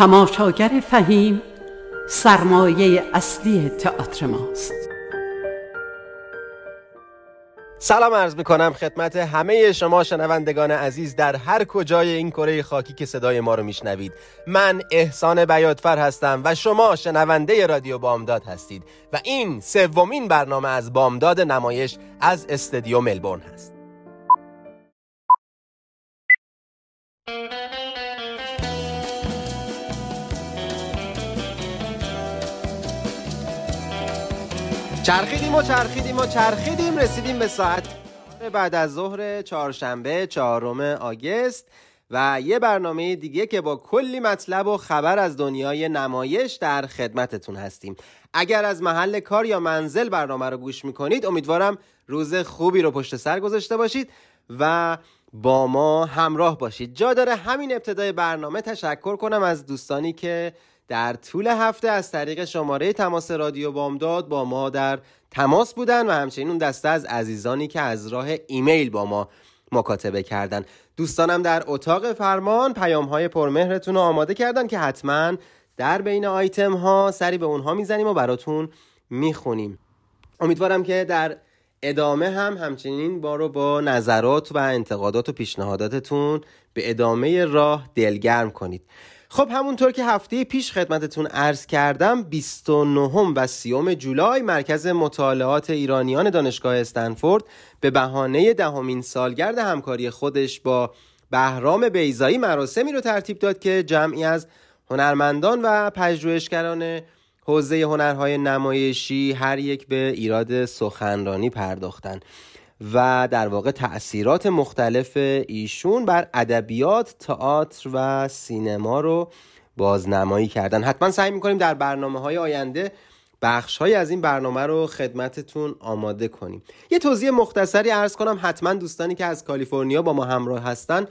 تماشاگر فهیم سرمایه اصلی تئاتر ماست. سلام عرض میکنم خدمت همه شما شنوندگان عزیز در هر کجای این کره خاکی که صدای ما رو میشنوید. من احسان بیاتفر هستم و شما شنونده رادیو بامداد هستید و این سومین برنامه از بامداد نمایش از استودیو ملبورن هست. چرخیدیم رسیدیم به ساعت بعد از ظهر چهارشنبه 4 آگوست و یه برنامه دیگه که با کلی مطلب و خبر از دنیای نمایش در خدمتتون هستیم. اگر از محل کار یا منزل برنامه رو گوش میکنید امیدوارم روز خوبی رو پشت سر گذاشته باشید و با ما همراه باشید. جا داره همین ابتدای برنامه تشکر کنم از دوستانی که در طول هفته از طریق شماره تماس رادیو بامداد با ما در تماس بودن و همچنین اون دسته از عزیزانی که از راه ایمیل با ما مکاتبه کردن. دوستانم در اتاق فرمان پیام‌های پرمهرتون رو آماده کردن که حتما در بین آیتم ها سری به اونها میزنیم و براتون میخونیم. امیدوارم که در ادامه هم همچنین با نظرات و انتقادات و پیشنهاداتتون به ادامه راه دلگرم کنید. خب همونطور که هفته پیش خدمتتون عرض کردم 29 و 30 جولای مرکز مطالعات ایرانیان دانشگاه استنفورد به بهانه 10مین سالگرد همکاری خودش با بهرام بیزایی مراسمی رو ترتیب داد که جمعی از هنرمندان و پژوهشگران حوزه هنرهای نمایشی هر یک به ایراد سخنرانی پرداختن و در واقع تأثیرات مختلف ایشون بر ادبیات، تئاتر و سینما رو بازنمایی کردن. حتما سعی می‌کنیم در برنامه‌های آینده بخش‌های از این برنامه رو خدمتتون آماده کنیم. یه توضیح مختصری عرض کنم، حتما دوستانی که از کالیفرنیا با ما همراه هستن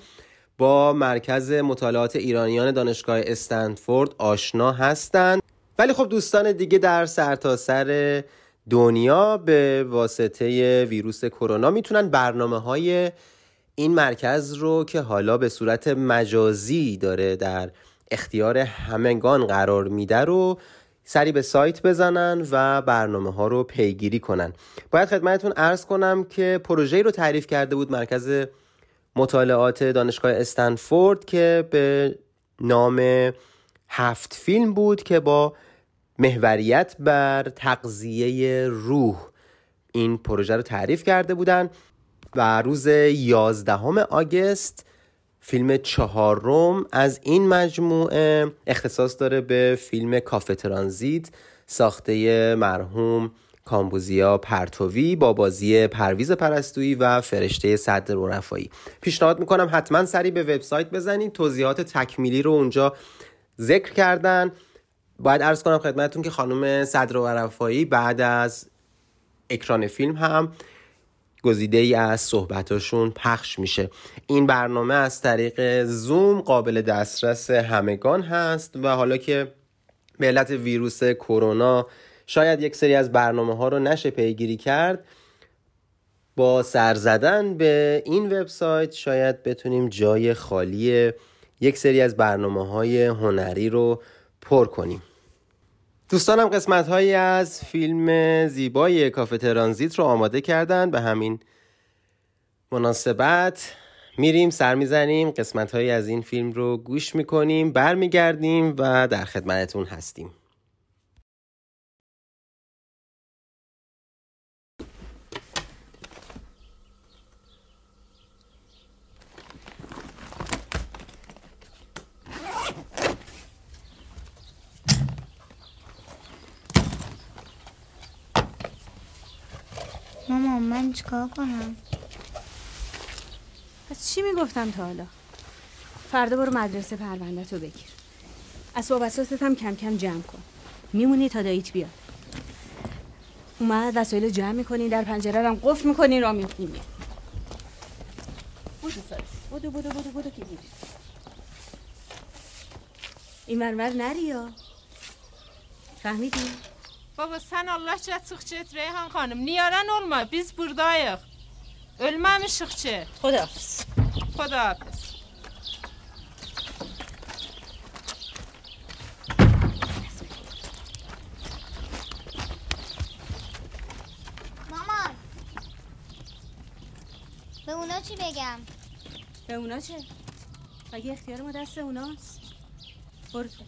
با مرکز مطالعات ایرانیان دانشگاه استنفورد آشنا هستن، ولی خب دوستان دیگه در سرتاسر دنیا به واسطه ویروس کرونا میتونن برنامه‌های این مرکز رو که حالا به صورت مجازی داره در اختیار همگان قرار میده رو سری به سایت بزنن و برنامه‌ها رو پیگیری کنن. باید خدمتتون عرض کنم که پروژه‌ای رو تعریف کرده بود مرکز مطالعات دانشگاه استنفورد که به نام 7 فیلم بود که با محوریت بر تغذیه روح این پروژه رو تعریف کرده بودن و روز 11 آگوست فیلم 4 از این مجموعه اختصاص داره به فیلم کافه ترانزیت ساخته مرحوم کامبوزیا پرتوی با بازی پرویز پرستویی و فرشته صدر و رفایی. پیشنهاد میکنم حتما سری به وبسایت بزنید، توضیحات تکمیلی رو اونجا ذکر کردن. باید عرض کنم خدمتتون که خانم صدر و رفایی بعد از اکران فیلم هم گزیده‌ای از صحبتاشون پخش میشه. این برنامه از طریق زوم قابل دسترس همگان هست و حالا که به علت ویروس کرونا شاید یک سری از برنامه‌ها رو نشه پیگیری کرد، با سر زدن به این وبسایت شاید بتونیم جای خالی یک سری از برنامه‌های هنری رو پر کنیم. دوستانم قسمت‌هایی از فیلم زیبای کافه ترانزیت رو آماده کردن، به همین مناسبت میریم سر میزنیم قسمت‌هایی از این فیلم رو گوش میکنیم، برمیگردیم و در خدمتتون هستیم. مامان من چیکار کنم؟ پس چی میگفتم تا حالا؟ فردا برو مدرسه پرونده تو بگیر، اسباب اساست هم کم کم جمع کن، میمونی تا داییت بیاد. اومد وسایل جمع میکنی، در پنجره هم قفل میکنی، را میکنی. بودو سر بودو که دیدی این مرمر نریا، فهمیدی؟ Baba sen Allah çatçıkçet Reyhan Hanım. Niyaran olma. Biz buradayız. Ölmemişikçe. Hodafız. Hodafız. به اونا چی بگم؟ به اونا چه؟ مگه اختیار ما دست اوناست؟ برو تو.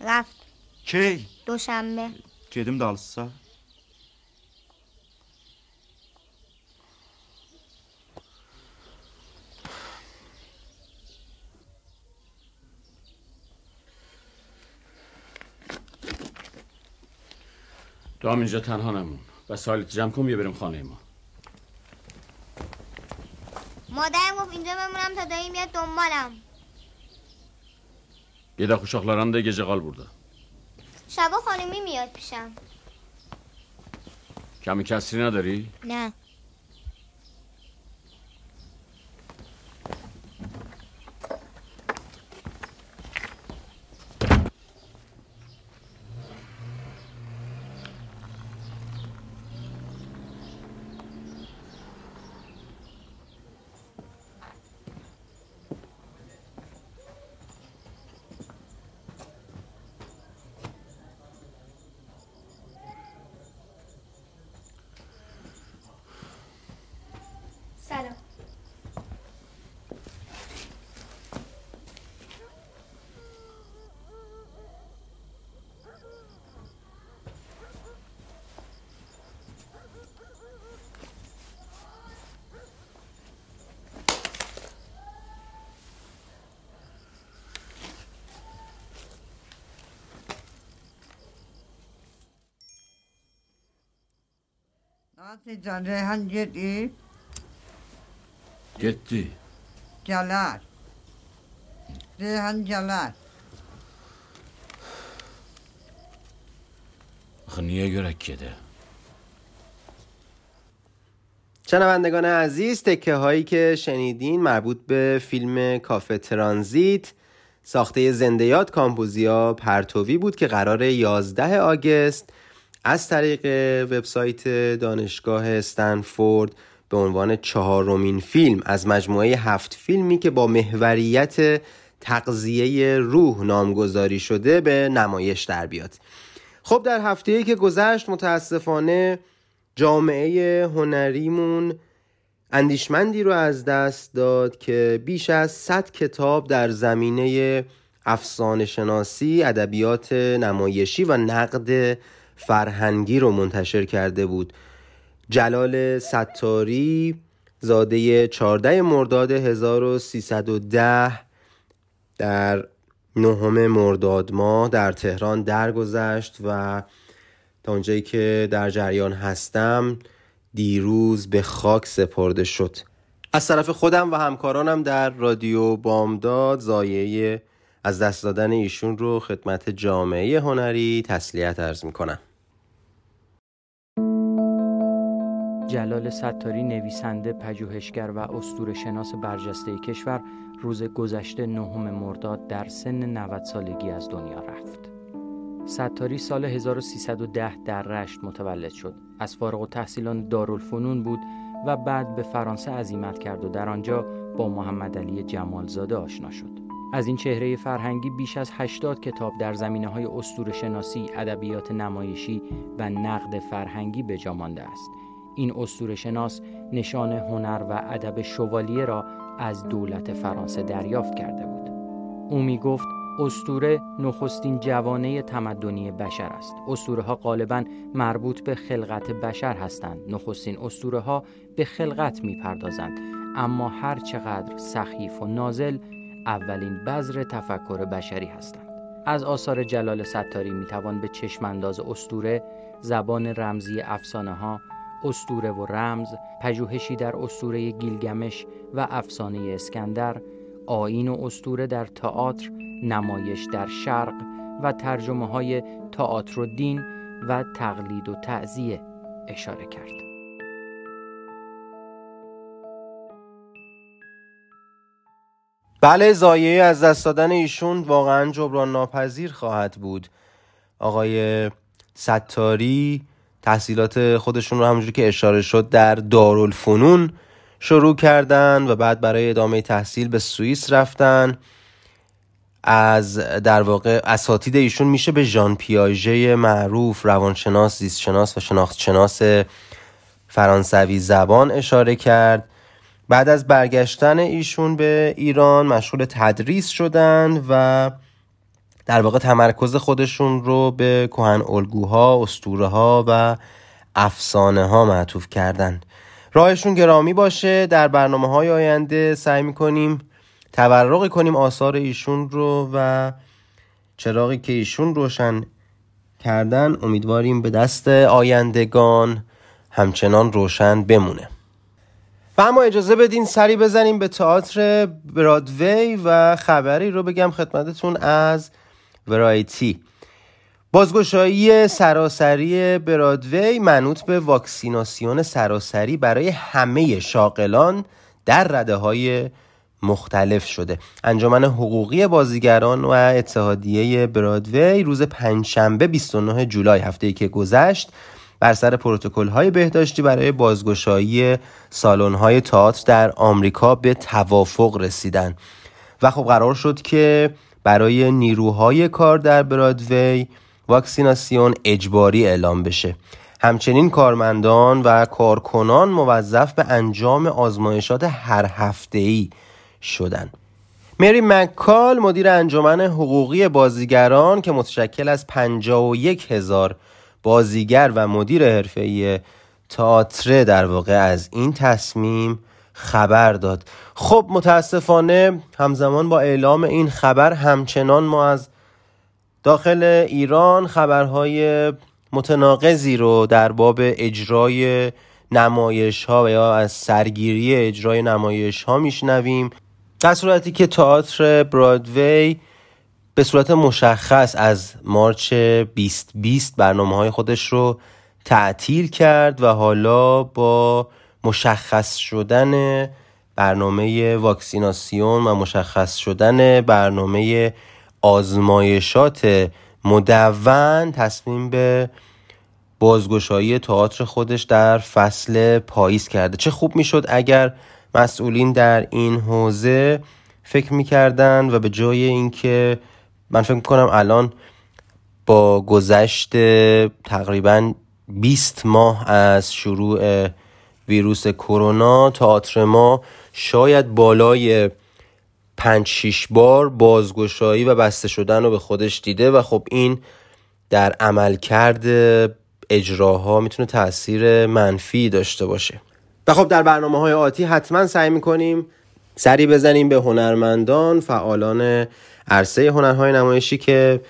رفت کی؟ دوشنبه gedim dalsa. دام اینجا تنها نمون. وسایلت جمع کن بیا بریم خانه ما. مادرم گفت اینجا بمونم تا دایی میاد دنبالم. یه دخو شاخلارم دیگه جغال برده. شبا خانمی میاد پیشم. کمی کسی نداری؟ نه. Can Reyhan gitti. Gitti. Calar. Reyhan Calar. آخه نیه یورک یده. شنوندگان عزیز، تکه هایی که شنیدین مربوط به فیلم کافه ترانزیت ساخته زنده یاد کامبوزیا پرتوی بود که قرار 11 آگوست از طریق وبسایت دانشگاه استنفورد به عنوان 4مین فیلم از مجموعه 7 فیلمی که با محوریت تغذیه روح نامگذاری شده به نمایش در بیاد. خب در هفته‌ای که گذشت متاسفانه جامعه هنریمون اندیشمندی رو از دست داد که بیش از 100 کتاب در زمینه افسانه شناسی، ادبیات نمایشی و نقد فرهنگی رو منتشر کرده بود. جلال ستاری زاده 14 مرداد 1310 در 9 مرداد ماه در تهران درگذشت و تا اونجایی که در جریان هستم دیروز به خاک سپرده شد. از طرف خودم و همکارانم در رادیو بامداد ضایعه از دست دادن ایشون رو خدمت جامعه هنری تسلیت عرض می‌کنم. جلال ستاری، نویسنده، پژوهشگر و اسطوره‌شناس برجسته کشور، روز گذشته 9 مرداد در سن 90 سالگی از دنیا رفت. ستاری سال 1310 در رشت متولد شد. از فارغ‌التحصیلان دارالفنون بود و بعد به فرانسه عزیمت کرد و در آنجا با محمد علی جمالزاده آشنا شد. از این چهره فرهنگی بیش از 80 کتاب در زمینه‌های اسطوره‌شناسی، ادبیات نمایشی و نقد فرهنگی به جا مانده است. این اسطوره‌شناس نشان هنر و ادب شوالیه را از دولت فرانسه دریافت کرده بود. او می‌گفت اسطوره نخستین جوانه تمدنی بشر است. اسطوره‌ها غالباً مربوط به خلقت بشر هستند. نخستین اسطوره‌ها به خلقت می‌پردازند، اما هر چقدر سخیف و نازل اولین بذر تفکر بشری هستند. از آثار جلال ستاری میتوان به چشمانداز اسطوره، زبان رمزی افسانه‌ها، اسطوره و رمز، پژوهشی در اسطوره گیلگمش و افسانه اسکندر، آیین و اسطوره در تئاتر، نمایش در شرق و ترجمه‌های تئاتر و دین و تقلید و تعزیه اشاره کرد. بله، زایه از دست دادن ایشون واقعا جبران ناپذیر خواهد بود. آقای ستاری تحصیلات خودشون رو همونجوری که اشاره شد در دارالفنون شروع کردن و بعد برای ادامه تحصیل به سوئیس رفتن. از در واقع اساتید ایشون میشه به ژان پیاژه معروف، روانشناس، زیستشناس و شناختشناس فرانسوی زبان اشاره کرد. بعد از برگشتن ایشون به ایران مشغول تدریس شدند و در واقع تمرکز خودشون رو به کهن الگوها، اسطوره‌ها و افسانه‌ها معطوف کردند. راهشون گرامی باشه. در برنامه‌های آینده سعی می‌کنیم تورق کنیم آثار ایشون رو و چراغی که ایشون روشن کردن امیدواریم به دست آیندگان همچنان روشن بمونه. و اما اجازه بدین سری بزنیم به تئاتر برادوی و خبری رو بگم خدمتتون از ورایتی. بازگشایی سراسری برادوی منوط به واکسیناسیون سراسری برای همه شاغلان در رده‌های مختلف شده. انجمن حقوقی بازیگران و اتحادیه برادوی روز پنجشنبه 29 جولای هفته‌ای که گذشت بر سر پروتکل‌های بهداشتی برای بازگشایی سالن‌های تئاتر در آمریکا به توافق رسیدن و خب قرار شد که برای نیروهای کار در برادوی واکسیناسیون اجباری اعلام بشه. همچنین کارمندان و کارکنان موظف به انجام آزمایشات هر هفته‌ای شدند. مری مکال مدیر انجمن حقوقی بازیگران که متشکل از 51,000 بازیگر و مدیر حرفه‌ای تئاتر در واقع از این تصمیم خبر داد. خب متاسفانه همزمان با اعلام این خبر همچنان ما از داخل ایران خبرهای متناقضی رو در باب اجرای نمایش ها و یا از سرگیری اجرای نمایش ها میشنویم، در صورتی که تئاتر برادوی به صورت مشخص از مارچ 2020 برنامه‌های خودش رو تعطیل کرد و حالا با مشخص شدن برنامه واکسیناسیون و مشخص شدن برنامه آزمایشات مدون تصمیم به بازگشایی تئاتر خودش در فصل پاییز کرده. چه خوب میشد اگر مسئولین در این حوزه فکر میکردن و به جای اینکه من فکر میکنم الان با گذشت تقریبا 20 ماه از شروع ویروس کرونا تئاتر ما شاید بالای 5-6 بار بازگشایی و بسته شدن رو به خودش دیده و خب این در عملکرد اجراها میتونه تأثیر منفی داشته باشه. و خب در برنامه‌های آتی حتما سعی میکنیم سری بزنیم به هنرمندان، فعالان عرصه هنرهای نمایشی که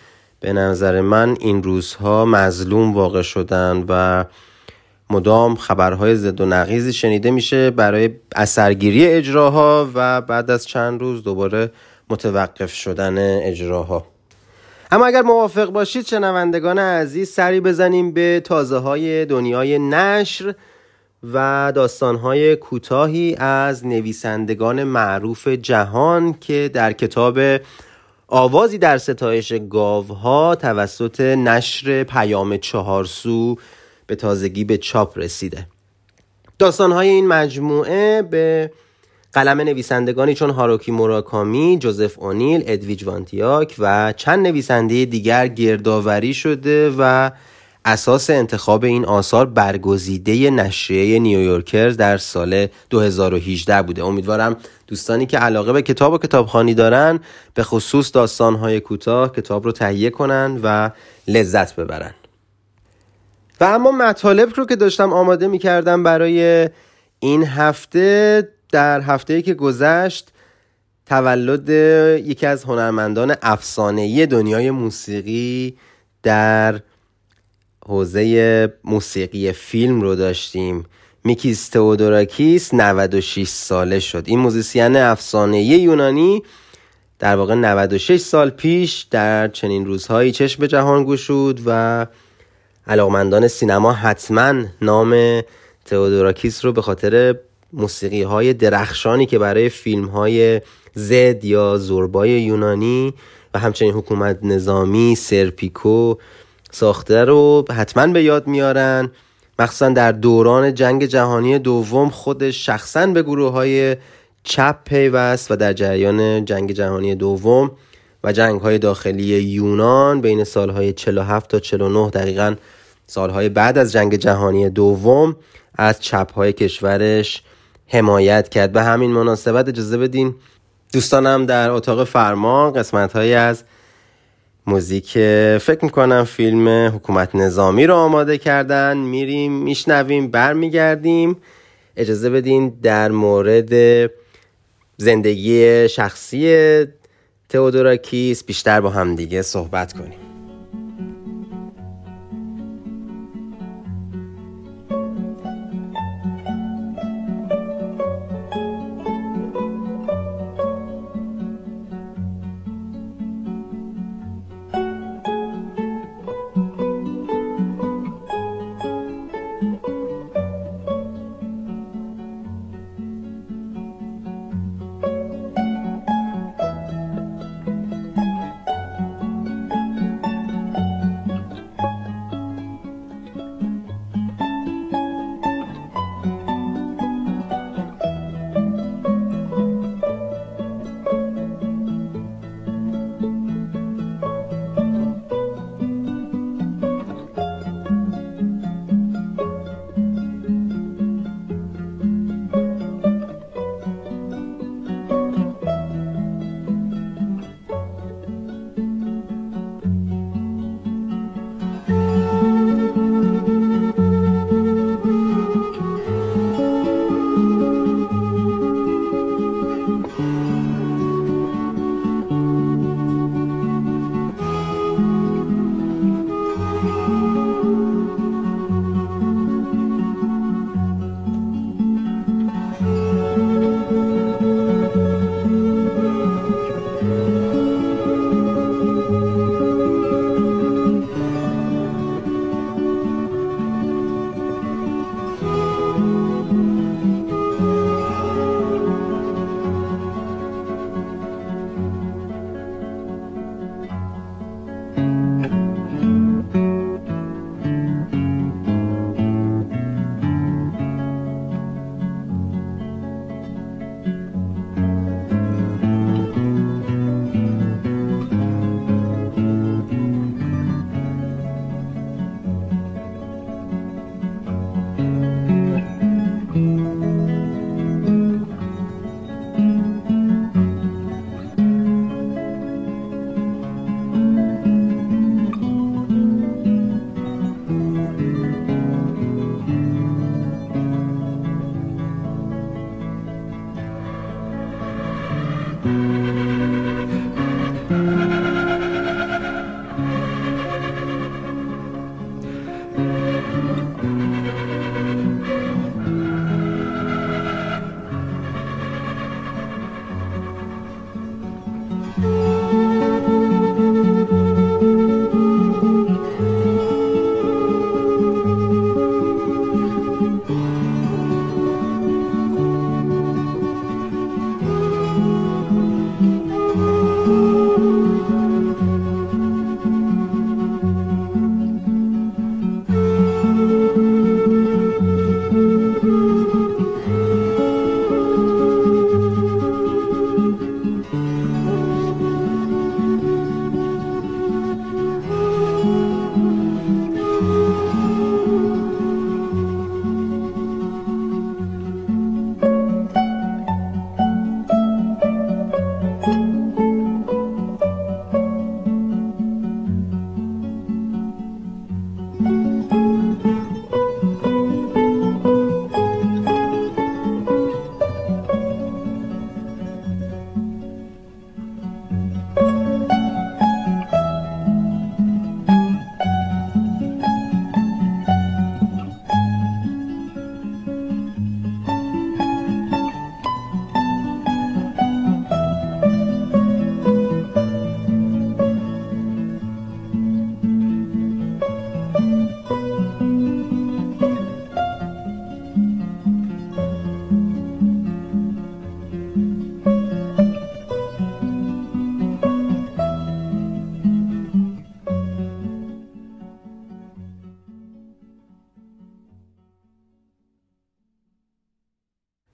به نظر من این روزها مظلوم واقع شدن و مدام خبرهای زد و نقیزی شنیده میشه برای اثرگیری اجراها و بعد از چند روز دوباره متوقف شدن اجراها. اما اگر موافق باشید شنوندگان عزیز سری بزنیم به تازه‌های دنیای نشر و داستان‌های کوتاهی از نویسندگان معروف جهان که در کتاب آوازی در ستایش گاوها توسط نشر پیام 4 سو به تازگی به چاپ رسیده. داستان‌های این مجموعه به قلم نویسندگانی چون هاروکی موراکامی، جوزف اونیل، ادویج وانتیاک و چند نویسنده دیگر گردآوری شده و اساس انتخاب این آثار برگزیده نشریه نیویورکرز در سال 2018 بوده. امیدوارم دوستانی که علاقه به کتاب و کتابخوانی دارن به خصوص داستان‌های کوتاه کتاب رو تهیه کنن و لذت ببرن. و اما مطالب رو که داشتم آماده می‌کردم برای این هفته، در هفته‌ای که گذشت تولد یکی از هنرمندان افسانه‌ای دنیای موسیقی در حوزه موسیقی فیلم رو داشتیم. میکیس تئودوراکیس 96 ساله شد. این موزیسین افسانه‌ای یونانی در واقع 96 سال پیش در چنین روزهایی چشم به جهان گشود و علاقمندان سینما حتما نام تئودوراکیس رو به خاطر موسیقی های درخشانی که برای فیلم های زد یا زوربای یونانی و همچنین حکومت نظامی، سرپیکو ساخته رو حتما به یاد میارن. مخصوصا در دوران جنگ جهانی دوم خودش شخصا به گروه های چپ پیوست و در جریان جنگ جهانی دوم و جنگ های داخلی یونان بین سالهای 47 تا 49 دقیقاً سالهای بعد از جنگ جهانی دوم از چپ های کشورش حمایت کرد. به همین مناسبت اجازه بدین دوستانم در اتاق فرمان قسمت های از موزیک فکر میکنم فیلم حکومت نظامی رو آماده کردن، میریم میشنویم برمیگردیم. اجازه بدین در مورد زندگی شخصی تئودوراکیس بیشتر با هم دیگه صحبت کنیم.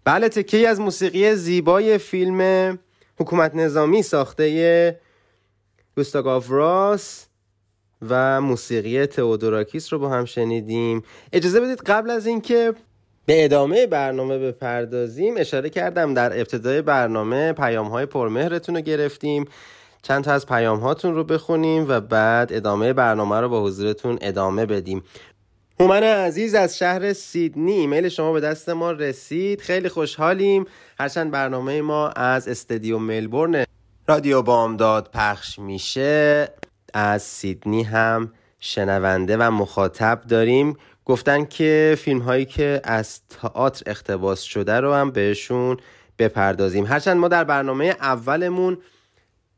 بله، تکه‌ای از موسیقی زیبای فیلم حکومت نظامی ساخته گوستاو افراس و موسیقی تئودوراکیس رو با هم شنیدیم. اجازه بدید قبل از اینکه به ادامه برنامه بپردازیم، اشاره کردم در ابتدای برنامه پیام‌های پرمهرتون رو گرفتیم، چند تا از پیام‌هاتون رو بخونیم و بعد ادامه برنامه رو با حضورتون ادامه بدیم. هومن عزیز از شهر سیدنی، ایمیل شما به دست ما رسید، خیلی خوشحالیم، هرچند برنامه ما از استدیو ملبورن رادیو بامداد پخش میشه، از سیدنی هم شنونده و مخاطب داریم. گفتن که فیلم هایی که از تئاتر اقتباس شده رو هم بهشون بپردازیم، هرچند ما در برنامه اولمون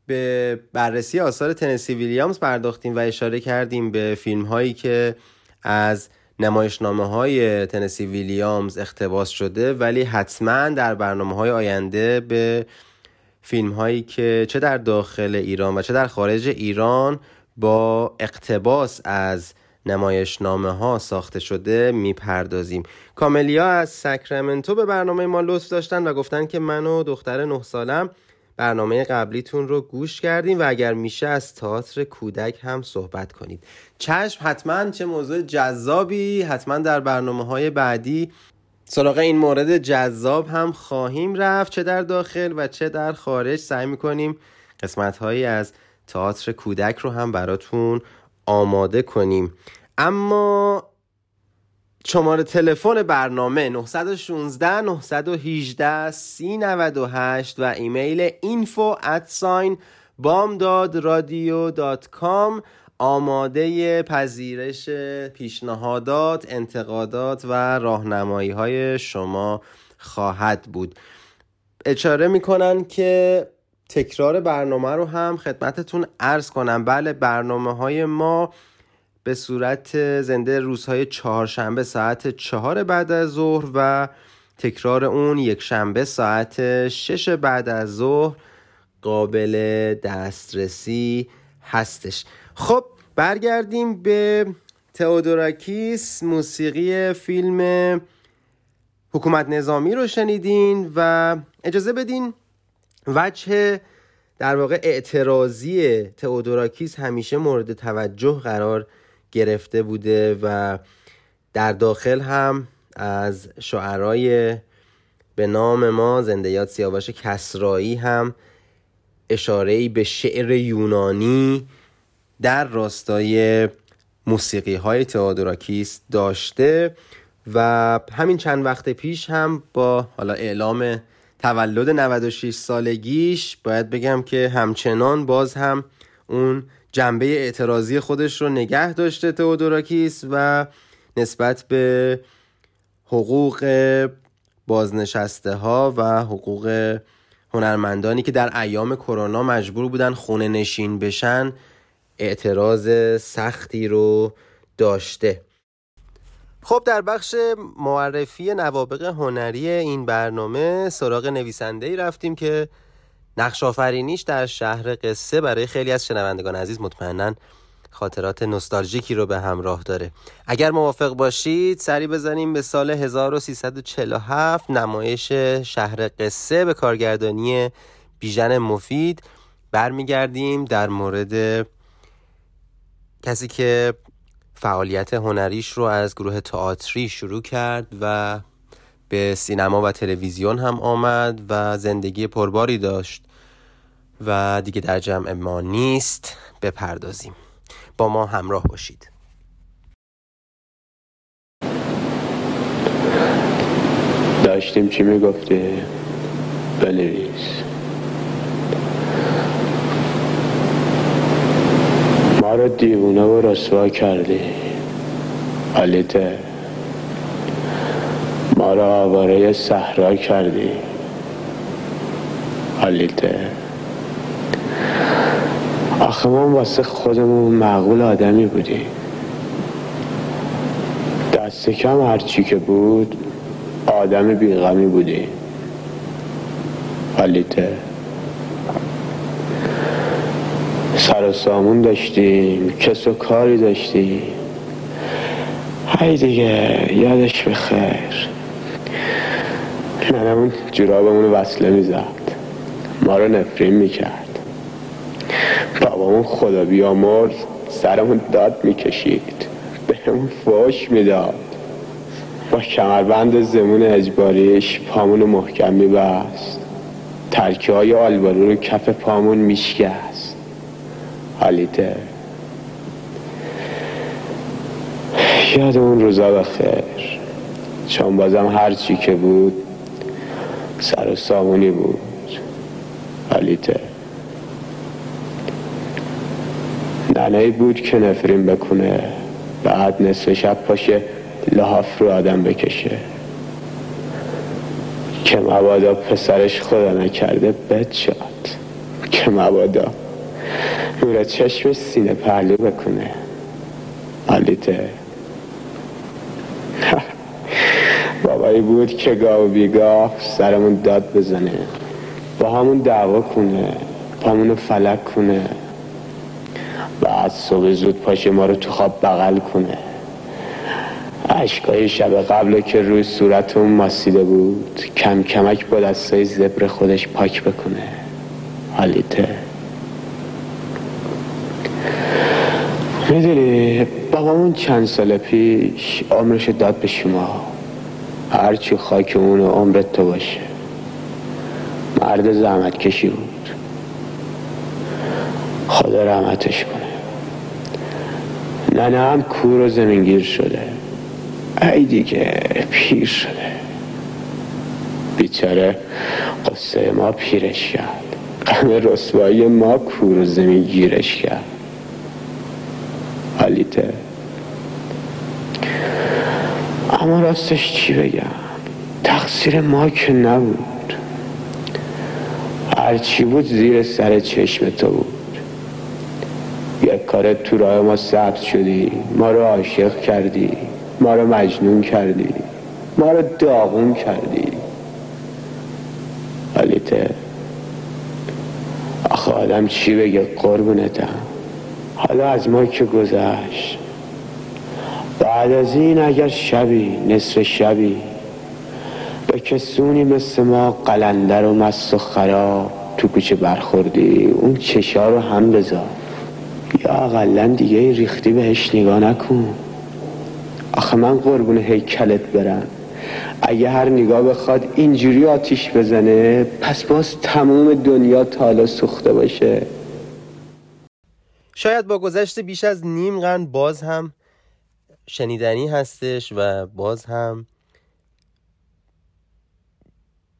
به بررسی آثار تنسی ویلیامز پرداختیم و اشاره کردیم به فیلم هایی که از نمایشنامه های تنسی ویلیامز اقتباس شده، ولی حتما در برنامه های آینده به فیلم هایی که چه در داخل ایران و چه در خارج ایران با اقتباس از نمایشنامه ها ساخته شده میپردازیم. کاملیا از ساکرامنتو به برنامه ما لطف داشتن و گفتن که من و دختر 9 سالم برنامه قبلیتون رو گوش کردیم و اگر میشه از تئاتر کودک هم صحبت کنید. چشم، حتما، چه موضوع جذابی، حتما در برنامه‌های بعدی سراغ این مورد جذاب هم خواهیم رفت، چه در داخل و چه در خارج. سعی می‌کنیم قسمت‌هایی از تئاتر کودک رو هم براتون آماده کنیم. اما شماره تلفن برنامه 916 918 3098 و ایمیل info@bamdadradio.com آماده پذیرش پیشنهادات، انتقادات و راهنمایی‌های شما خواهد بود. اشاره می‌کنن که تکرار برنامه رو هم خدمتتون عرض کنم. بله، برنامه‌های ما به صورت زنده روزهای چهارشنبه ساعت 4 بعد از ظهر و تکرار اون یک شنبه ساعت 6 بعد از ظهر قابل دسترسی هستش. خب، برگردیم به تئودوراکیس. موسیقی فیلم حکومت نظامی رو شنیدین و اجازه بدین وجه در واقع اعتراضی تئودوراکیس همیشه مورد توجه قرار گرفته بوده و در داخل هم از شاعرای به نام ما زنده یاد سیاوش کسرایی هم اشاره‌ای به شعر یونانی در راستای موسیقی های تئودوراکیس داشته و همین چند وقت پیش هم با حالا اعلام تولد 96 سالگیش باید بگم که همچنان باز هم اون جنبه اعتراضی خودش رو نگه داشته تئودوراکیس و نسبت به حقوق بازنشسته ها و حقوق هنرمندانی که در ایام کرونا مجبور بودن خونه نشین بشن اعتراض سختی رو داشته. خب، در بخش معرفی نوابغ هنری این برنامه سراغ نویسنده‌ای رفتیم که نقش آفرینیش در شهر قصه برای خیلی از شنوندگان عزیز مطمئناً خاطرات نوستالژیکی رو به همراه داره. اگر موافق باشید سری بزنیم به سال 1347، نمایش شهر قصه به کارگردانی بیژن مفید. برمیگردیم در مورد کسی که فعالیت هنریش رو از گروه تئاتری شروع کرد و به سینما و تلویزیون هم آمد و زندگی پرباری داشت و دیگه در جمع ما نیست بپردازیم. با ما همراه باشید. داشتیم چی میگفته؟ بنویس. ما را دیوونه و رسوا کردی حالته، ما را آواره صحرا کردی حالته. آخه ما واسه خودمون معقول آدمی بودی، دست کم هرچی که بود آدم بیغمی بودی حالته. سر و سامون داشتیم، کس و کاری داشتیم، هی دیگه یادش بخیر. ننمون جرابمونو وصله میزد، ما رو نفرین میکرد. بابامون خدا بیامرز سرمون داد میکشید، بهمون فوش میداد. با کمربند زمون اجباریش پامونو محکم میبست، ترکه های آلبالو رو کف پامون میشکست. حالیته یاد اون روزا بخیر، چون بازم هرچی که بود سر و سامونی بود. حالیته ننهی بود که نفرین بکنه، بعد نصف شب پاشه لحاف رو آدم بکشه که مبادا پسرش خدا نکرده بد شد، که مبادا نور چشم سینه پهلو بکنه. حالیته بابایی بود که گاه و بیگاه سرمون داد بزنه، با همون دعوا کنه، پامونو فلک کنه، بعد صبح زود پاشه ما رو تو خواب بغل کنه. عشقای شب قبل که روی صورت اون ماسیده بود کم کمک با دستای زبر خودش پاک بکنه. حالیته میدونی بابامون چند سال پیش عمرش داد به شما، هرچی خاک اون عمرت تو باشه. مرد زحمت کشی بود، خدا رحمتش کنه. ننه هم کور و زمینگیر شده، ای دیگه پیر شده. بیچاره قصه ما پیرش کرد، غم رسوایی ما کور و زمینگیرش کرد. حالیته اما راستش چی بگم، تقصیر ما که نبود، هرچی بود زیر سر چشم تو بود. یک کار تو راه ما سبز شدی، ما رو عاشق کردی، ما رو مجنون کردی، ما رو داغون کردی. حالیته آخه آدم چی بگه قربونتم. حالا از ما که گذشت، بعد از این اگر شبی نصف شبی به کسونی مثل ما قلندر و مست و خراب تو کوچه برخوردی، اون چشا رو هم بذار، یا اقلن دیگه ریختی بهش نگاه نکن. آخه من قربون هیکلت برم، اگه هر نگاه بخواد اینجوری آتیش بزنه پس باز تمام دنیا تا حالا سوخته باشه. شاید با گذشت بیش از نیم قرن باز هم شنیدنی هستش و باز هم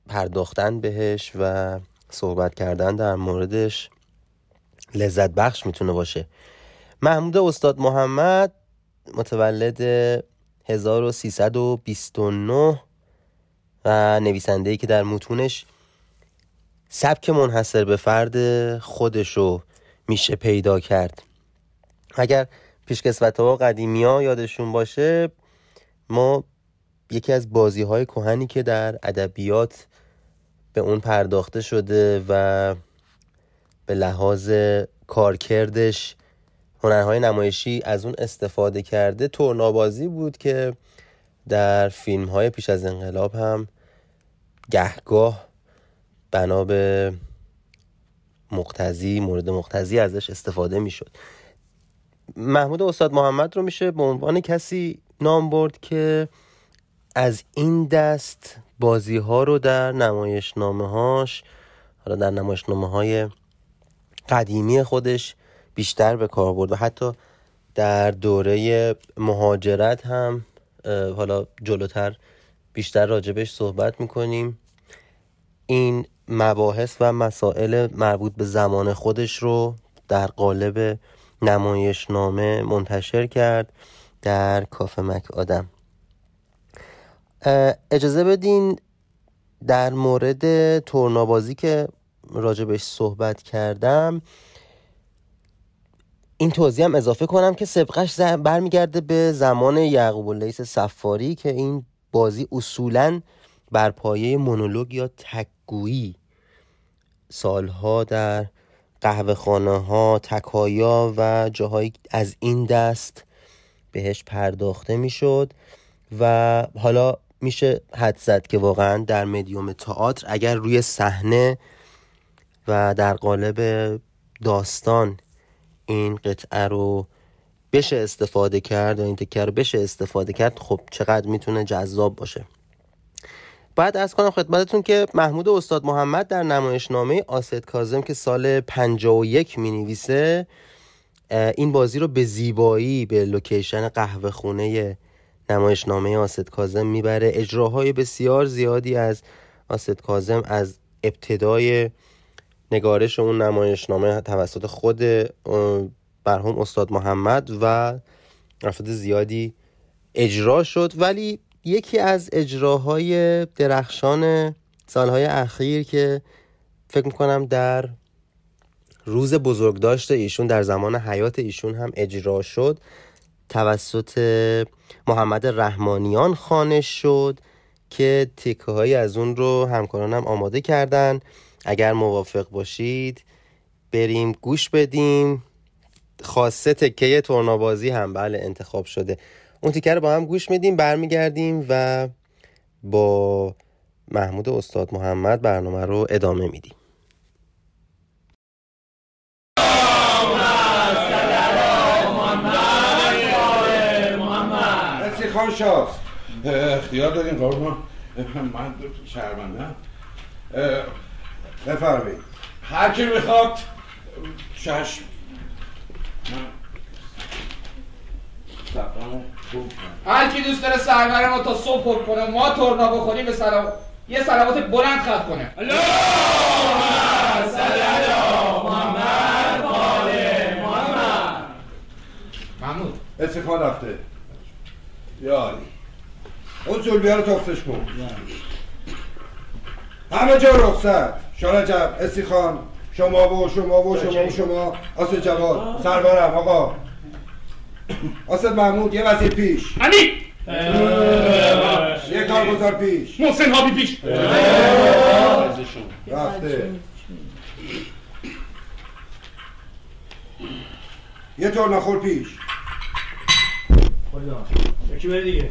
پرداختن بهش و صحبت کردن در موردش لذت بخش میتونه باشه. محمود استاد محمد متولد 1329 و نویسنده‌ای که در متونش سبک منحصر به فرد خودشو میشه پیدا کرد. اگر پیشکسوت‌ها قدیمی‌ها یادشون باشه، ما یکی از بازی‌های کهنی که در ادبیات به اون پرداخته شده و به لحاظ کارکردش هنرهای نمایشی از اون استفاده کرده، تورنابازی بود که در فیلم‌های پیش از انقلاب هم گهگاه بنا به مورد مقتضی ازش استفاده می‌شد. محمود استاد محمد رو میشه به عنوان کسی نام برد که از این دست بازی ها رو در نمایشنامه‌هاش، حالا در نمایشنامه‌های قدیمی خودش بیشتر به کار برد و حتی در دوره مهاجرت هم حالا جلوتر بیشتر راجبش صحبت میکنیم. این مباحث و مسائل مربوط به زمان خودش رو در قالب نمایشنامه منتشر کرد در کافه مک آدم. اجازه بدین در مورد تورنابازی که راجبش صحبت کردم این توضیح هم اضافه کنم که سبقش برمیگرده به زمان یعقوب اللیث صفاری که این بازی اصولاً بر پایه مونولوگ یا تک‌گویی سالها در قهوه خانه ها، تکایا و جاهایی از این دست بهش پرداخته می شد و حالا میشه حد زد که واقعا در مدیوم تئاتر اگر روی صحنه و در قالب داستان این قطعه رو بشه استفاده کرد و این تکه رو بشه استفاده کرد، خب چقدر میتونه جذاب باشه. باید عرض کنم خدمتتون که محمود استاد محمد در نمایشنامه آسید کاظم که سال 51 می‌نویسه این بازی رو به زیبایی به لوکیشن قهوه خونه نمایشنامه آسید کاظم میبره. اجراهای بسیار زیادی از آسید کاظم از ابتدای نگارش اون نمایشنامه توسط خود برهم استاد محمد و افراد زیادی اجرا شد، ولی یکی از اجراهای درخشان سالهای اخیر که فکر میکنم در روز بزرگداشت ایشون در زمان حیات ایشون هم اجرا شد توسط محمد رحمانیان خوانش شد که تیکه‌هایی از اون رو همکارانم آماده کردن. اگر موافق باشید بریم گوش بدیم. خاصه تکه تورنابازی هم بله انتخاب شده، اون تیکه رو با هم گوش میدیم، برمیگردیم و با محمود استاد محمد برنامه رو ادامه میدیم. بسی خوش هست اختیار داریم قربان. من شرمنده بفرمایید. هر کی میخواد چشم هر کی دوست داره سرور ما تا صبح پر کنه ما تورنا بخوریم به سلام یه صلوات بلند خط کنه اللهم صل علی محمد و آل محمد. محمود استفاده رفته یاری اون زلبیا رو تختش کن. همه جا رخصت شان جب اسی خان شما آسد جواد سرورم آقا آسد محمود یه وزیر پیش امین یه کارگزار پیش محسن هابی پیش رفته یه طور نخور پیش یکی بره دیگه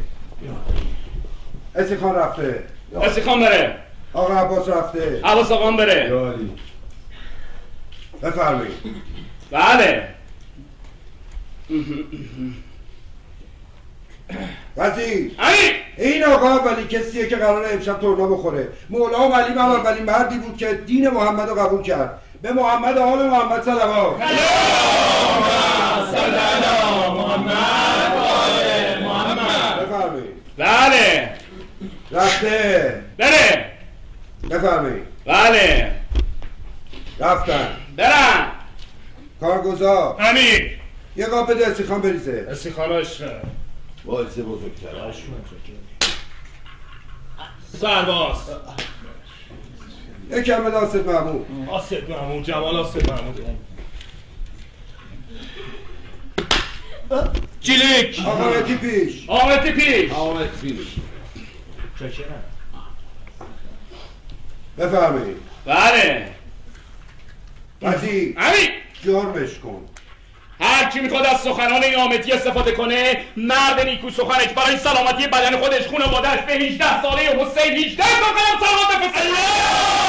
اسی خان رفته اسی خان بره آقا عباس رفته عباس آقام بره یالی بفرمایید. بله وزیر این آقا ولی کسیه که قراره امشب تورنا بخوره. مولا ولی محمد ولی مردی بود که دین محمد رو قبول کرد. به محمد آل محمد صلوات بفرمایید. بله رفته بله بفرمایید. بله رفتن برن کارگزار امیر یه قاب بده استیخان بریزه استیخاناش بازه بزرگتره سرباز یکم بده آسد محمود آسد محمود جمال آسد محمود جلیک آقامتی پیش آقامتی پیش آقامتی پیش چکرم بفرمایید. بله وزیر جرمش کن. هر کی میخواد از سخنان این آمتی استفاده کنه مرد نیکو سخنش برای سلامتی بدن خودش خون مادرش به 18 ساله حسین 18 سالم سلامت بفرسته.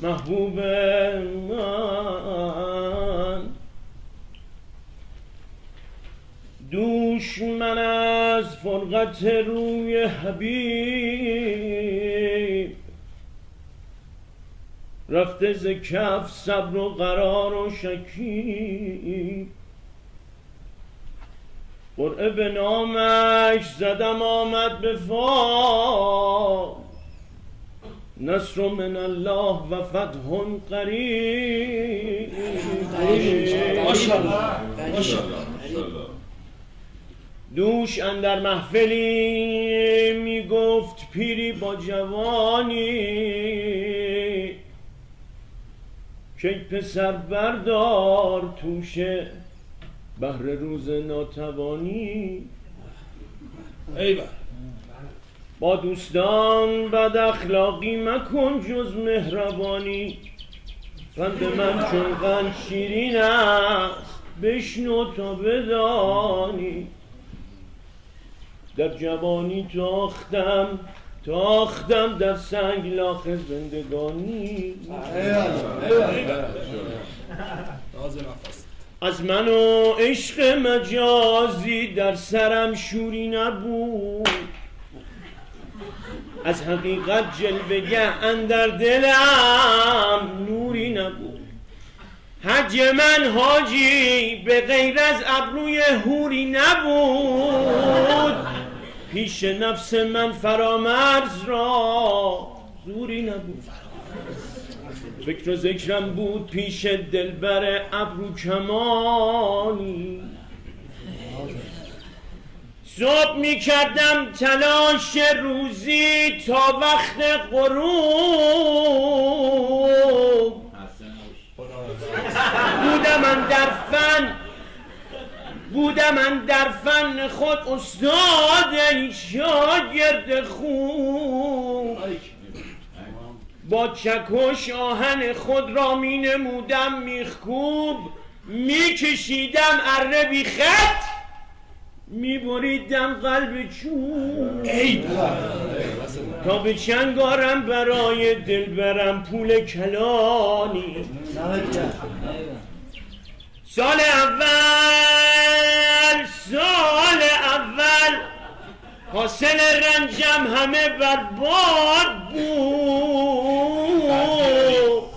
محبوب من دشمن از فرقت روی حبیب رفته ز کف صبر و قرار و شکی قرعه به نامش زدم آمد به فاق نصر من الله و فتح قریب. ماشاءالله ماشاءالله. دوش اندر محفلی می گفت پیری با جوانی که پسر بردار توشه بهر روز ناتوانی ای بابا. با دوستان بد اخلاقی مکن جز مهربانی، پند من چون قند شیرین است بشنو تا بدانی. در جوانی تاختم در سنگلاخ زندگانی. از من و عشق مجازی در سرم شوری نبود، از حقیقت جلوه‌گر اندر دلم نوری نبود. حج من حاجی به غیر از ابروی حوری نبود، پیش نفس من فرامرز را زوری نبود. فکر و ذکرم بود پیش دلبر ابرو کمانی، صبح میکردم تلاش روزی تا وقت غروب. بودم من در فن خود استاد شاگرد خوب، با چکش آهن خود را می نمودم میخکوب، میکشیدم اره بی خط، میبریدم قلب چوب. ای تا به چنگارم برای دلبرم پول کلانی. سال اول حاصل رنجم همه برباد بود.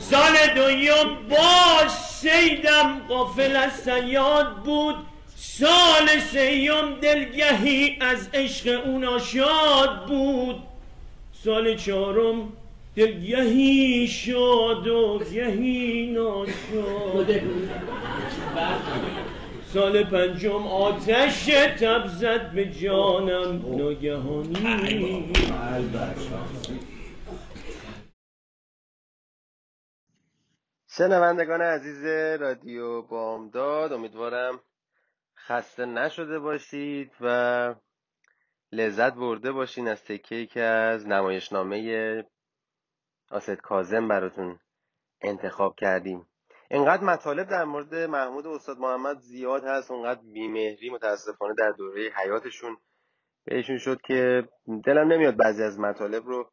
سال دویم باز سیدم غافل از صیاد بود. سال سیوم دلگهی از عشق اون آشاد بود. سال چهارم دلگهی شاد و گهی ناشاد. سال پنجم آتش تب زد به جانم ناگهانی. شنوندگان عزیز رادیو بامداد، امیدوارم خسته نشده باشید و لذت برده باشین از تکه‌ای که از نمایشنامه آسید کاظم براتون انتخاب کردیم. اینقدر مطالب در مورد محمود و استاد محمد زیاد هست، اونقدر بیمهری متاسفانه در دوره حیاتشون بهشون شد که دلم نمیاد بعضی از مطالب رو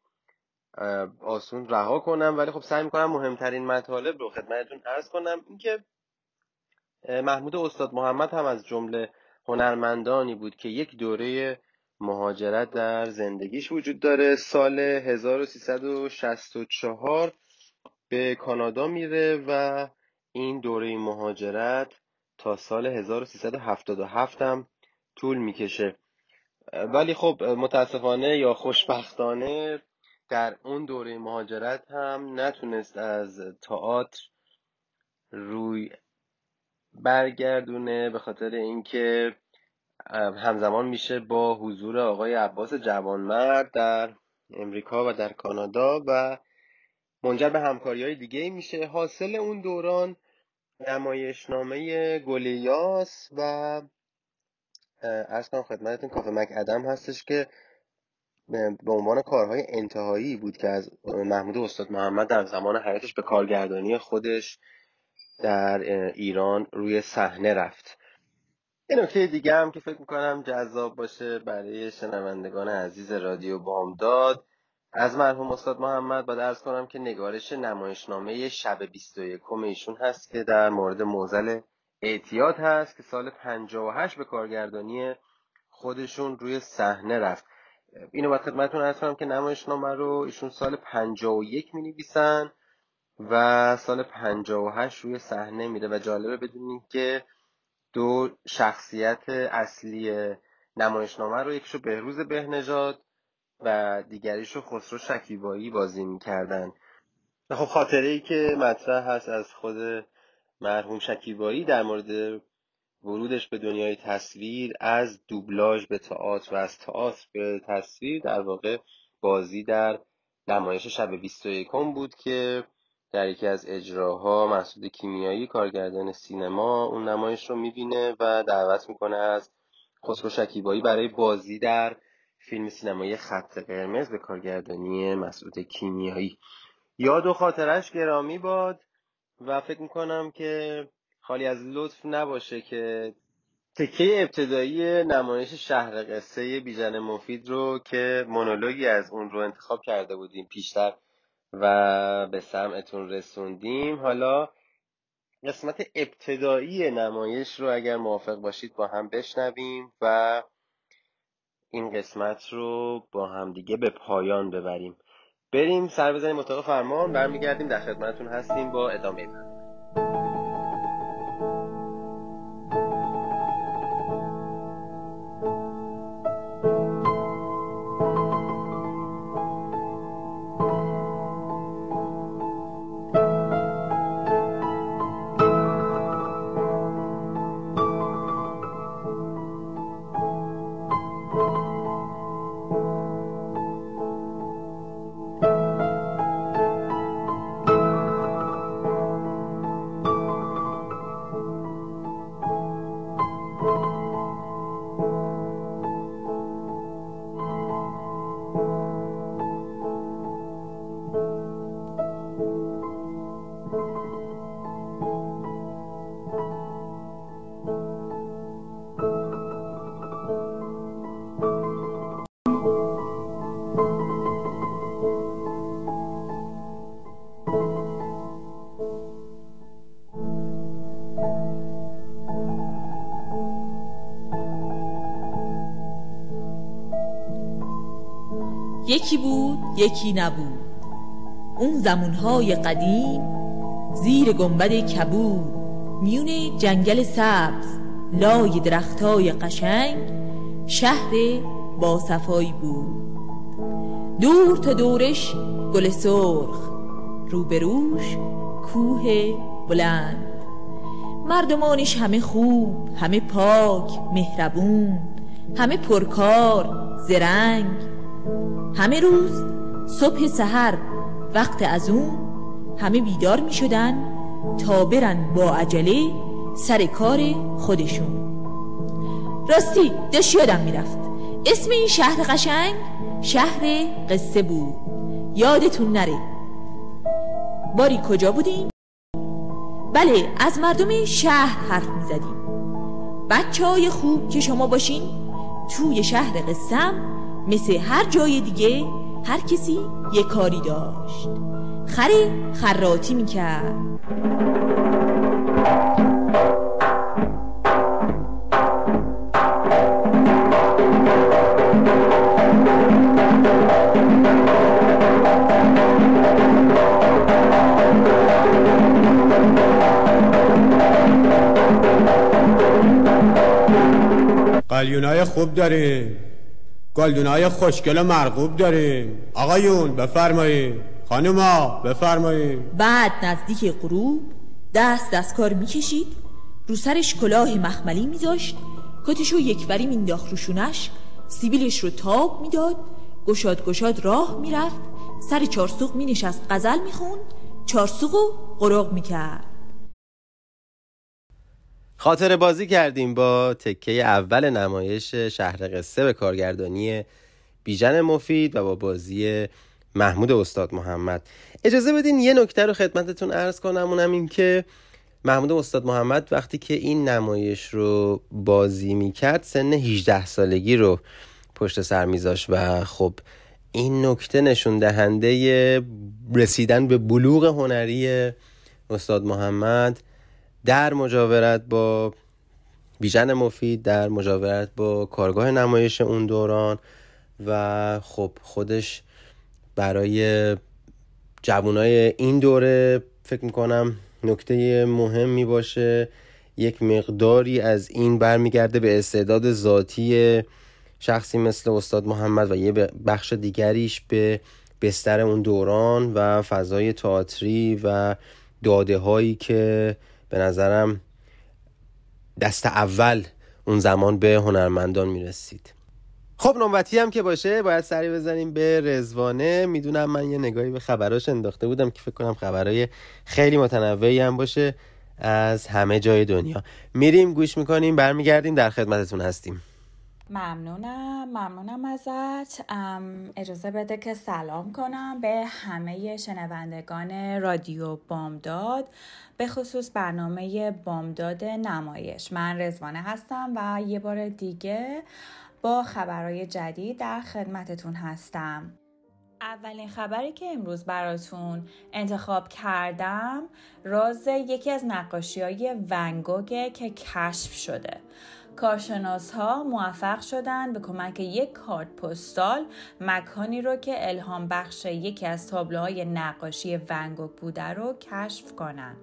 آسون رها کنم، ولی خب سعی میکنم مهمترین مطالب رو خدمتتون عرض کنم. اینکه محمود استاد محمد هم از جمله هنرمندانی بود که یک دوره مهاجرت در زندگیش وجود داره. سال 1364 به کانادا میره و این دوره مهاجرت تا سال 1377 هم طول میکشه. ولی خب متاسفانه یا خوشبختانه در اون دوره مهاجرت هم نتونست از تئاتر روی برگردونه، به خاطر اینکه همزمان میشه با حضور آقای عباس جوانمرد در امریکا و در کانادا و منجر به همکاری‌های دیگه میشه. حاصل اون دوران نمایشنامه گولیاس و اصلا خدمتتون کافه مک ادم هستش که به عنوان کارهای انتهایی بود که از محمود استاد محمد در زمان حیاتش به کارگردانی خودش در ایران روی صحنه رفت. یه نکته دیگه هم که فکر میکنم جذاب باشه برای شنوندگان عزیز رادیو بامداد، از مرحوم استاد محمد باید عرض کنم که نگارش نمایشنامه شب 21 ایشون هست که در مورد معضل اعتیاد هست که سال 58 به کارگردانی خودشون روی صحنه رفت. اینو باید خدمتتون عرض کنم که نمایشنامه رو ایشون سال 51 می‌نویسن و سال 58 روی صحنه میره و جالبه بدونین که دو شخصیت اصلی نمایشنامه رو یکیشو بهروز بهنژاد و دیگریشو خسرو شکیبایی بازی میکردن. خب خاطره ای که مطرح هست از خود مرحوم شکیبایی در مورد ورودش به دنیای تصویر، از دوبلاژ به تئاتر و از تئاتر به تصویر، در واقع بازی در نمایش شب 21 بود که در یکی از اجراها مسعود کیمیایی کارگردان سینما اون نمایش رو میبینه و دعوت میکنه از خسرو شکیبایی برای بازی در فیلم سینمایی خط قرمز به کارگردانی مسعود کیمیایی. یاد و خاطرش گرامی باد و فکر میکنم که خالی از لطف نباشه که تکه ابتدایی نمایش شهر قصه بیژن مفید رو که مونولوگی از اون رو انتخاب کرده بودیم پیشتر و به سمعتون رسوندیم، حالا قسمت ابتدایی نمایش رو اگر موافق باشید با هم بشنویم و این قسمت رو با هم دیگه به پایان ببریم. بریم سر بزنیم اتاق فرمان، برمیگردیم در خدمتتون هستیم با ادامه برنامه. یکی بود یکی نبود، اون زمانهای قدیم زیر گنبد کبود، میون جنگل سبز لای درختای قشنگ شهر با صفایی بود. دور تا دورش گل سرخ، روبروش کوه بلند، مردمانش همه خوب، همه پاک، مهربون، همه پرکار، زرنگ. همه روز صبح سحر وقت از اون همه بیدار می شدن تا برن با عجله سر کار خودشون. راستی داشت یادم می رفت اسم این شهر قشنگ شهر قصه بود، یادتون نره. باری کجا بودیم؟ بله، از مردم شهر حرف می زدیم. بچه های خوب که شما باشین توی شهر قصه هم مثل هر جای دیگه هر کسی یه کاری داشت. خره خراطی میکرد، قلیونای خوب داره، گلدونای خوشگل و مرغوب داریم. آقایون بفرمایید، خانوما بفرمایید. بعد نزدیک غروب دست کار میکشید، رو سرش کلاه مخملی میذاشت، کتشو یکوری مینداخت رو شونش، سیبیلش رو تاب میداد، گشاد راه میرفت، سر چارسوق مینشست، غزل میخوند، چارسوقو قراق میکرد. خاطر بازی کردیم با تکه اول نمایش شهر قصه به کارگردانی بیژن مفید و با بازی محمود استاد محمد. اجازه بدین یه نکته رو خدمتتون عرض کنم، اونم این که محمود استاد محمد وقتی که این نمایش رو بازی میکرد سن 18 سالگی رو پشت سر میذاشت و خب این نکته نشون دهنده رسیدن به بلوغ هنری استاد محمد در مجاورت با بیژن مفید، در مجاورت با کارگاه نمایش اون دوران و خب خودش برای جوانای این دوره فکر میکنم نکته مهمی باشه. یک مقداری از این برمیگرده به استعداد ذاتی شخصی مثل استاد محمد و یه بخش دیگریش به بستر اون دوران و فضای تئاتری و داده هایی که به نظرم دست اول اون زمان به هنرمندان میرسید. خب نوبتی هم که باشه باید سری بزنیم به رزوانه. میدونم من یه نگاهی به خبراش انداخته بودم که فکر کنم خبرای خیلی متنوعی هم باشه از همه جای دنیا. میریم گوش میکنیم برمیگردیم در خدمتتون هستیم. ممنونم ازت. اجازه بده که سلام کنم به همه شنوندگان رادیو بامداد، به خصوص برنامه بامداد نمایش. من رزوانه هستم و یه بار دیگه با خبرهای جدید در خدمتتون هستم. اولین خبری که امروز براتون انتخاب کردم راز یکی از نقاشی‌های ون گوگ که کشف شده. کارشناس‌ها موفق شدن به کمک یک کارت پستال مکانی رو که الهام بخش یکی از تابلوهای نقاشی ون گوگ بوده رو کشف کنن.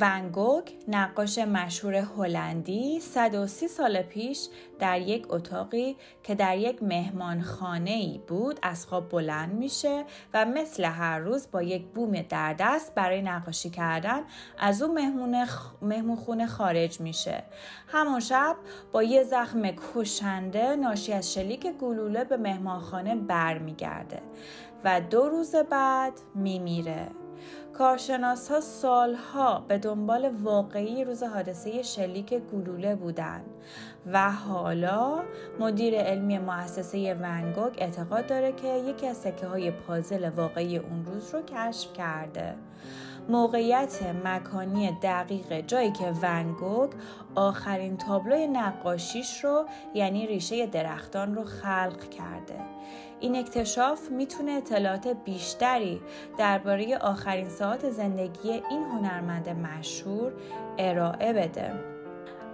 ون گوگ، نقاش مشهور هلندی، 130 سال پیش در یک اتاقی که در یک مهمانخانه‌ای بود از خواب بلند میشه و مثل هر روز با یک بوم در دست برای نقاشی کردن از اون مهمونخونه خارج میشه. همون شب با یه زخم کشنده ناشی از شلیک گلوله به مهمانخانه برمیگرده و 2 روز بعد میمیره. کارشناس‌ها سالها به دنبال واقعی روز حادثه شلیک گلوله بودند و حالا مدیر علمی مؤسسه ون گوگ اعتقاد داره که یکی از سکه‌های پازل واقعی اون روز رو کشف کرده. موقعیت مکانی دقیق جایی که ون گوگ آخرین تابلوی نقاشیش رو، یعنی ریشه درختان رو خلق کرده. این اکتشاف میتونه اطلاعات بیشتری درباره آخرین ساعات زندگی این هنرمند مشهور ارائه بده.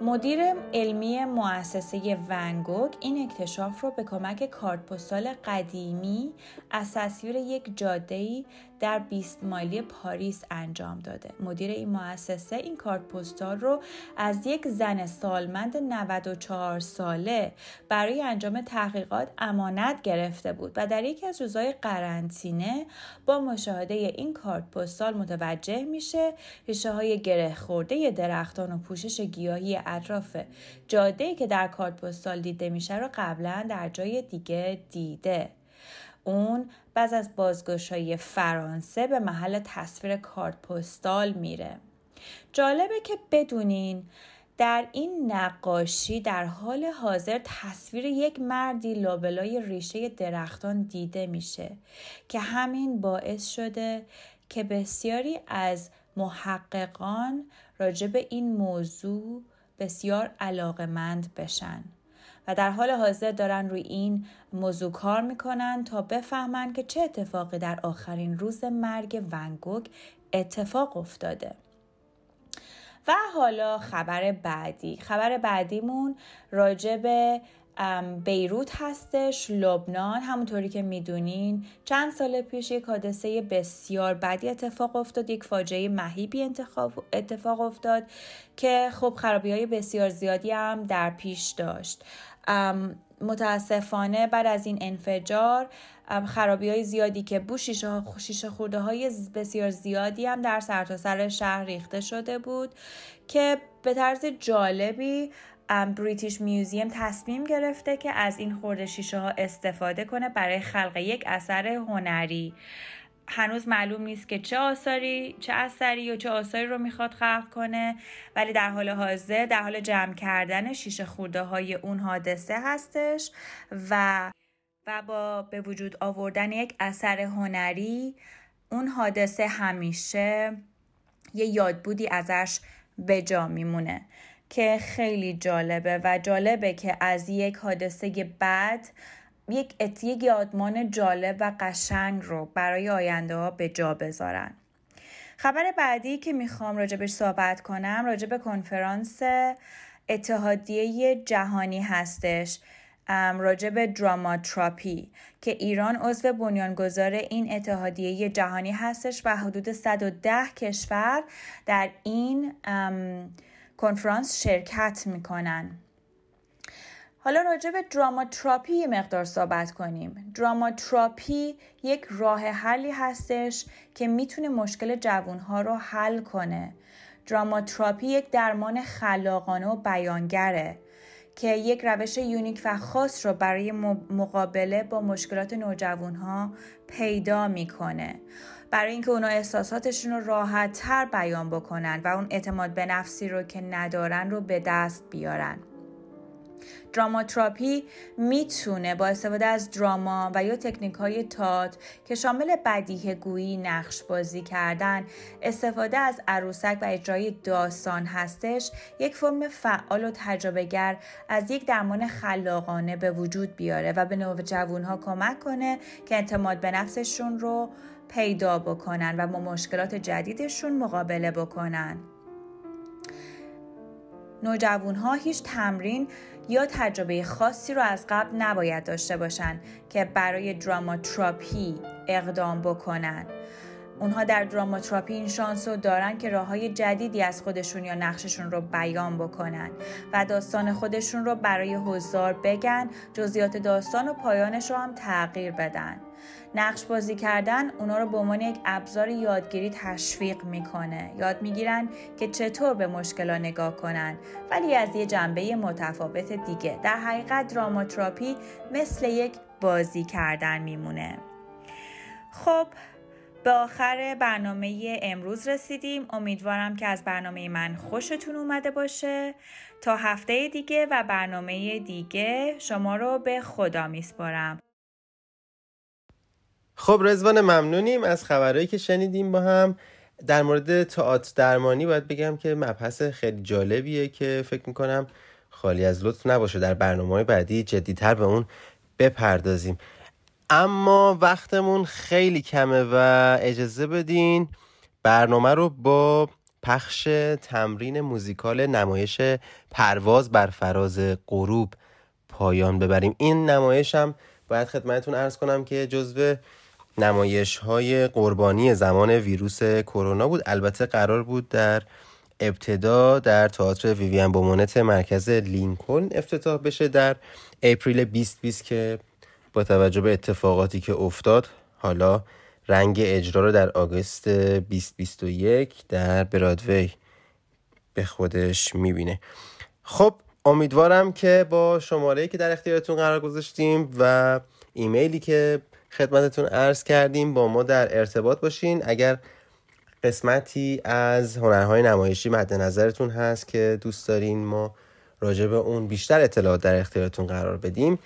مدیر علمی مؤسسه ون گوگ این اکتشاف رو به کمک کارت پستال قدیمی از تصویر یک جاده‌ای در 20 مایلی پاریس انجام داده. مدیر این مؤسسه این کارت پستال رو از یک زن سالمند 94 ساله برای انجام تحقیقات امانت گرفته بود و در یکی از روزهای قرنطینه با مشاهده این کارت پستال متوجه میشه ریشه‌های گره خورده درختان و پوشش گیاهی اطراف جاده‌ای که در کارت پستال دیده میشه رو قبلا در جای دیگه دیده. اون بعد از بازگشایی فرانسه به محل تصویر کارت پستال میره. جالبه که بدونین در این نقاشی در حال حاضر تصویر یک مردی لابلای ریشه درختان دیده میشه که همین باعث شده که بسیاری از محققان راجع به این موضوع بسیار علاقه‌مند بشن و در حال حاضر دارن روی این موضوع کار میکنن تا بفهمن که چه اتفاقی در آخرین روز مرگ ون گوگ اتفاق افتاده. و حالا خبر بعدیمون راجع به بیروت هستش، لبنان. همونطوری که میدونین چند سال پیش یک حادثه بسیار بدی اتفاق افتاد، یک فاجعه مهیبی اتفاق افتاد که خب خرابی‌های بسیار زیادی هم در پیش داشت. متاسفانه بعد از این انفجار خرابی‌های زیادی که بو شیشه خورده‌های بسیار زیادی هم در سرتاسر شهر ریخته شده بود که به طرز جالبی بریتیش میوزیم تصمیم گرفته که از این خورده شیشه ها استفاده کنه برای خلق یک اثر هنری. هنوز معلوم نیست که چه اثری رو میخواد خلق کنه، ولی در حال حاضر در حال جمع کردن شیشه خورده های اون حادثه هستش و با به وجود آوردن یک اثر هنری اون حادثه همیشه یه یادبودی ازش به جا میمونه که خیلی جالبه و جالبه که از یک حادثه بد یک یادمان جالب و قشنگ رو برای آینده ها به جا بذارن. خبر بعدی که میخوام راجبش صحبت کنم راجب کنفرانس اتحادیه جهانی هستش راجب دراماتراپی که ایران عضو بنیانگذار این اتحادیه جهانی هستش و حدود 110 کشور در این کنفرانس شرکت میکنن. حالا راجع به دراماتراپی یه مقدار صحبت کنیم. دراماتراپی یک راه حلی هستش که میتونه مشکل جوانها رو حل کنه. دراماتراپی یک درمان خلاقانه و بیانگره که یک روش یونیک و خاص رو برای مقابله با مشکلات نوجوان‌ها پیدا میکنه، برای اینکه اونا احساساتشون رو راحت‌تر بیان بکنن و اون اعتماد به نفسی رو که ندارن رو به دست بیارن. دراماتراپی میتونه با استفاده از دراما و یا تکنیک‌های تئاتر که شامل بدیهه‌گویی، نقش‌بازی کردن، استفاده از عروسک و اجرای داستان هستش، یک فرم فعال و تجربه‌گر از یک درمان خلاقانه به وجود بیاره و به نوجوان‌ها کمک کنه که اعتماد به نفسشون رو پیدا بکنن و با مشکلات جدیدشون مقابله بکنن. نوجوان‌ها هیچ تمرین یا تجربه خاصی رو از قبل نباید داشته باشن که برای دراماتراپی اقدام بکنن. اونها در دراماتراپی این شانس رو دارن که راه‌های جدیدی از خودشون یا نقششون رو بیان بکنن و داستان خودشون رو برای حضار بگن، جزئیات داستان و پایانش رو هم تغییر بدن. نقش بازی کردن اونا رو به عنوان یک ابزار یادگیری تشویق میکنه. یاد میگیرن که چطور به مشکلات نگاه کنن، ولی از یه جنبه متفاوت دیگه. در حقیقت دراماتراپی مثل یک بازی کردن میمونه. خب به آخر برنامه امروز رسیدیم. امیدوارم که از برنامه من خوشتون اومده باشه. تا هفته دیگه و برنامه دیگه شما رو به خدا میسپارم. خب رضوان، ممنونیم از خبرهایی که شنیدیم با هم در مورد تئاتر درمانی. باید بگم که مبحث خیلی جالبیه که فکر میکنم خالی از لطف نباشه در برنامه‌های بعدی جدی‌تر به اون بپردازیم. اما وقتمون خیلی کمه و اجازه بدین برنامه رو با پخش تمرین موزیکال نمایش پرواز بر فراز غروب پایان ببریم. این نمایش هم باید خدمتتون عرض کنم که جزو نمایش‌های قربانی زمان ویروس کرونا بود. البته قرار بود در ابتدا در تئاتر ویویان بومونت مرکز لینکلن افتتاح بشه در اپریل 2020 که با توجه به اتفاقاتی که افتاد حالا رنگ اجرا رو در آگوست 2021 در برادوی به خودش می‌بینه. خب امیدوارم که با شماره‌ای که در اختیارتون قرار گذاشتیم و ایمیلی که خدمتتون عرض کردیم با ما در ارتباط باشین. اگر قسمتی از هنرهای نمایشی مد نظرتون هست که دوست دارین ما راجع به اون بیشتر اطلاعات در اختیارتون قرار بدیم،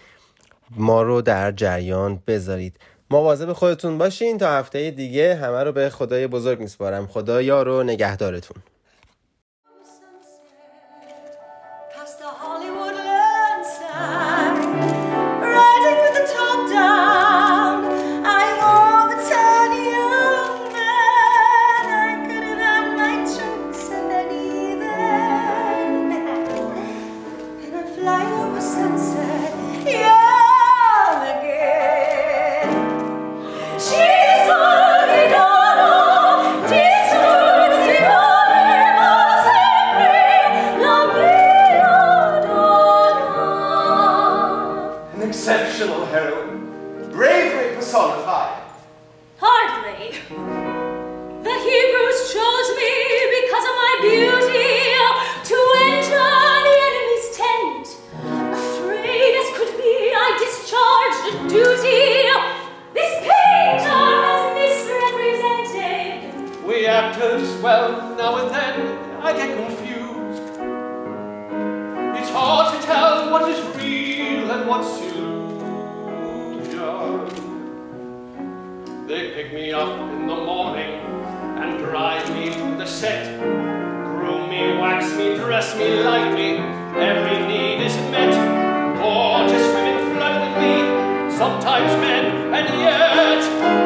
ما رو در جریان بذارید. مواظب خودتون باشین. تا هفته دیگه همه رو به خدای بزرگ میسپارم. خدا یار و نگهدارتون. Sometimes men, and yet